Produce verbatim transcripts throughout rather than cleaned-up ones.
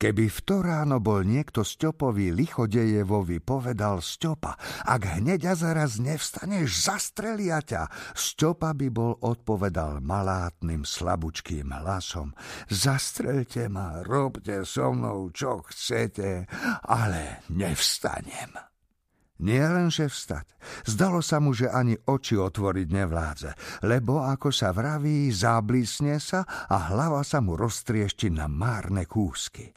Keby v to ráno bol niekto Stjopovi Lichodejevovi povedal: Stjopa, ak hneď a zaraz nevstaneš, zastrelia ťa, Stjopa by bol odpovedal malátnym, slabučkým hlasom: Zastrelte ma, robte so mnou, čo chcete, ale nevstanem. Nielenže vstať, zdalo sa mu, že ani oči otvoriť nevládze, lebo, ako sa vraví, záblisne sa a hlava sa mu roztriešti na márne kúsky.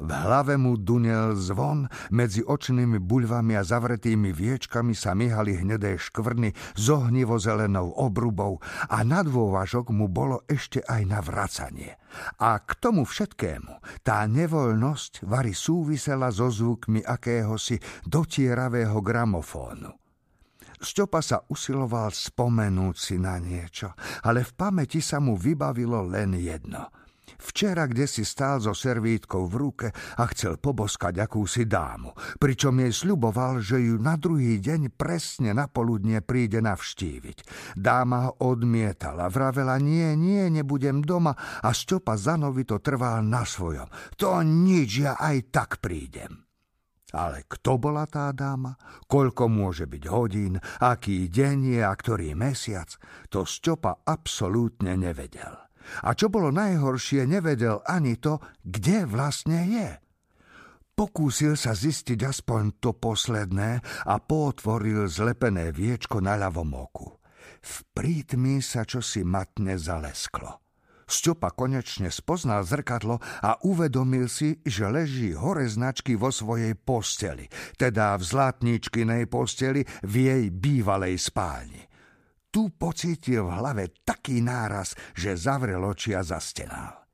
V hlave mu dunel zvon, medzi očnými buľvami a zavretými viečkami sa myhali hnedé škvrny s ohnivozelenou obrubou a na dôvažok mu bolo ešte aj navracanie. A k tomu všetkému tá nevoľnosť vari súvisela so zvukmi akéhosi dotieravého gramofónu. Stjopa sa usiloval spomenúť si na niečo, ale v pamäti sa mu vybavilo len jedno – včera kdesi stál so servítkou v ruke a chcel poboskať akúsi dámu, pričom jej sľuboval, že ju na druhý deň presne na poludnie príde navštíviť. Dáma ho odmietala, vravela: nie, nie, nebudem doma, a Stjopa zanovito trval na svojom: to nič, ja aj tak prídem. Ale kto bola tá dáma? Koľko môže byť hodín? Aký deň je a ktorý mesiac? To Stjopa absolútne nevedel. A čo bolo najhoršie, nevedel ani to, kde vlastne je. Pokúsil sa zistiť aspoň to posledné a pootvoril zlepené viečko na ľavom oku. V prítmi sa čosi matne zalesklo. Stjopa konečne spoznal zrkadlo a uvedomil si, že leží hore značky vo svojej posteli, teda v zlatničkinej posteli v jej bývalej spálni. Tu pocítil v hlave taký náraz, že zavrel oči a zastenal.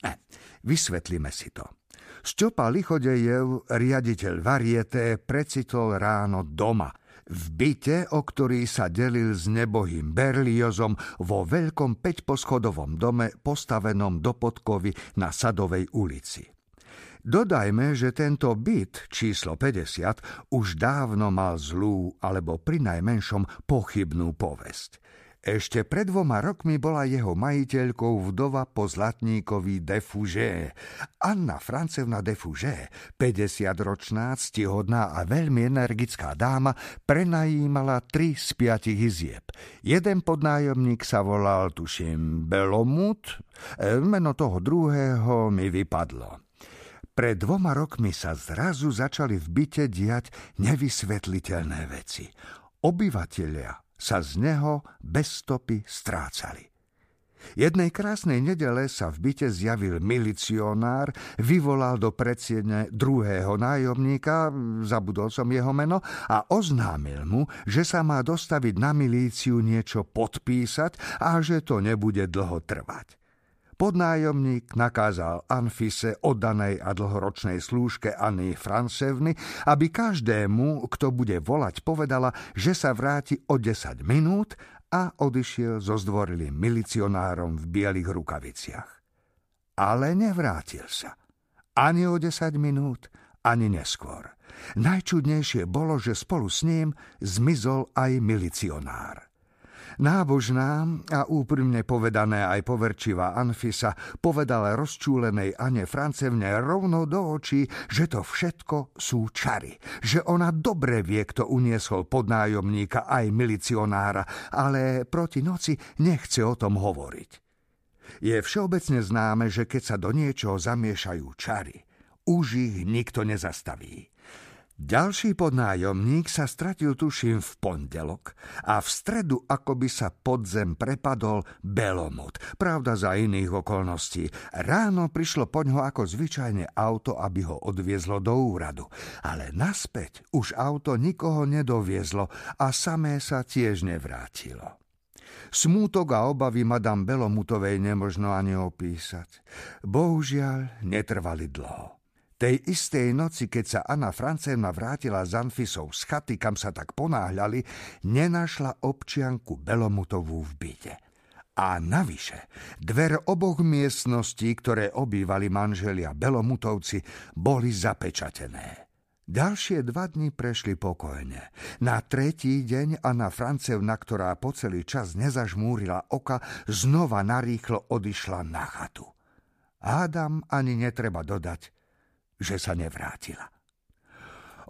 Eh, vysvetlíme si to. Stjopa Lichodejev, riaditeľ Varieté, precitol ráno doma, v byte, o ktorý sa delil s nebohým Berliozom, vo veľkom päťposchodovom dome postavenom do Podkovy na Sadovej ulici. Dodajme, že tento byt číslo päťdesiat už dávno mal zlú alebo prinajmenšom pochybnú povesť. Ešte pred dvoma rokmi bola jeho majiteľkou vdova po zlatníkovi Defužé. Anna Francevna Defužé, päťdesiatročná, ctihodná a veľmi energická dáma, prenajímala tri z piatich izieb. Jeden podnájomník sa volal, tuším, Belomut, meno toho druhého mi vypadlo. Pred dvoma rokmi sa zrazu začali v byte diať nevysvetliteľné veci. Obyvatelia sa z neho bez stopy strácali. Jednej krásnej nedele sa v byte zjavil milicionár, vyvolal do predsiene druhého nájomníka, zabudol som jeho meno, a oznámil mu, že sa má dostaviť na milíciu niečo podpísať a že to nebude dlho trvať. Podnájomník nakázal Anfise, oddanej a dlhoročnej slúžke Anny Francevny, aby každému, kto bude volať, povedala, že sa vráti o desať minút, a odišiel so zdvorilým milicionárom v bielých rukaviciach. Ale nevrátil sa. Ani o desať minút, ani neskôr. Najčudnejšie bolo, že spolu s ním zmizol aj milicionár. Nábožná a úprimne povedané aj poverčivá Anfisa povedala rozčúlenej Ane Francevne rovno do očí, že to všetko sú čary, že ona dobre vie, kto uniesol podnájomníka aj milicionára, ale proti noci nechce o tom hovoriť. Je všeobecne známe, že keď sa do niečoho zamiešajú čary, už ich nikto nezastaví. Ďalší podnájomník sa stratil, tuším, v pondelok a v stredu akoby sa pod zem prepadol Belomut. Pravda, za iných okolností. Ráno prišlo poňho ako zvyčajne auto, aby ho odviezlo do úradu. Ale naspäť už auto nikoho nedoviezlo a samé sa tiež nevrátilo. Smútok a obavy madame Belomutovej nemožno ani opísať. Bohužiaľ, netrvali dlho. Tej istej noci, keď sa Anna Francevna vrátila z Anfisou z chaty, kam sa tak ponáhľali, nenašla občianku Belomutovú v byte. A navyše, dver oboch miestností, ktoré obývali manželia Belomutovci, boli zapečatené. Ďalšie dva dni prešli pokojne. Na tretí deň Anna Francevna, ktorá po celý čas nezažmúrila oka, znova narýchlo odišla na chatu. Hádam, ani netreba dodať, že sa nevrátila.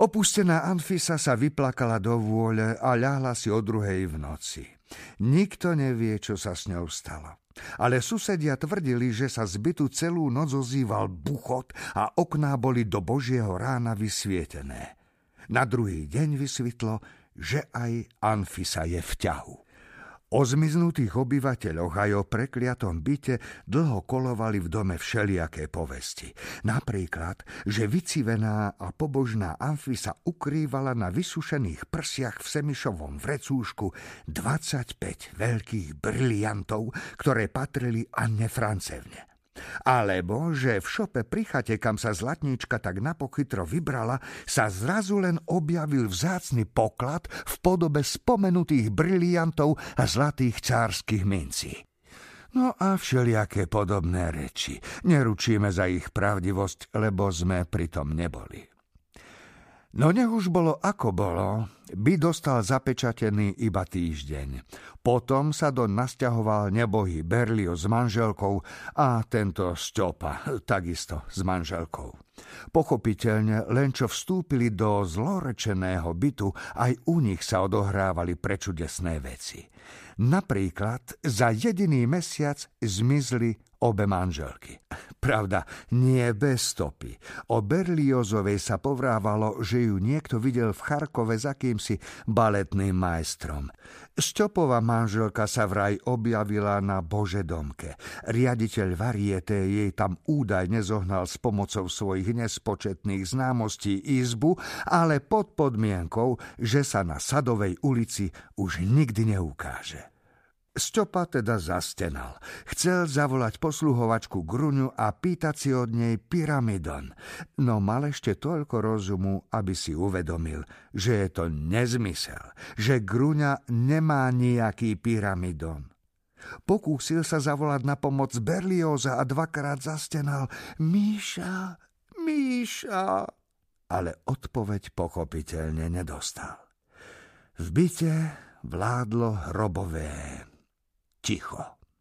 Opustená Anfisa sa vyplakala do vôle a ľahla si o druhej v noci. Nikto nevie, čo sa s ňou stalo. Ale susedia tvrdili, že sa zbytu celú noc ozýval buchot a okná boli do božieho rána vysvietené. Na druhý deň vysvetlo, že aj Anfisa je v ťahu. O zmiznutých obyvateľoch aj o prekliatom byte dlho kolovali v dome všelijaké povesti. Napríklad, že vycivená a pobožná Anfisa ukrývala na vysušených prsiach v Semišovom vrecúšku dvadsaťpäť veľkých briliantov, ktoré patrili Anne Francevne. Alebo, že v šope pri chate, kam sa zlatníčka tak napochytro vybrala, sa zrazu len objavil vzácny poklad v podobe spomenutých briliantov a zlatých cárskych mincí. No a všelijaké podobné reči. Neručíme za ich pravdivosť, lebo sme pritom neboli. No nech už bolo ako bolo, by dostal zapečatený iba týždeň. Potom sa do nasťahoval nebohý Berlioz s manželkou a tento Stjopa takisto s manželkou. Pochopiteľne, len čo vstúpili do zlorečeného bytu, aj u nich sa odohrávali prečudesné veci. Napríklad za jediný mesiac zmizli obe manželky. Pravda, nie bez stopy. O Berliozovej sa povrávalo, že ju niekto videl v Charkove za kýmsi baletným majstrom. Stjopova manželka sa vraj objavila na Božedomke. Riaditeľ Varieté jej tam údajne zohnal s pomocou svojich nespočetných známostí izbu, ale pod podmienkou, že sa na Sadovej ulici už nikdy neukáže. Stjopa teda zastenal. Chcel zavolať posluhovačku Gruňu a pýtať si od nej pyramidon. No mal ešte toľko rozumu, aby si uvedomil, že je to nezmysel, že Gruňa nemá nejaký pyramidon. Pokúsil sa zavolať na pomoc Berlioza a dvakrát zastenal: Míša, Míša. Ale odpoveď pochopiteľne nedostal. V byte vládlo hrobové ticho.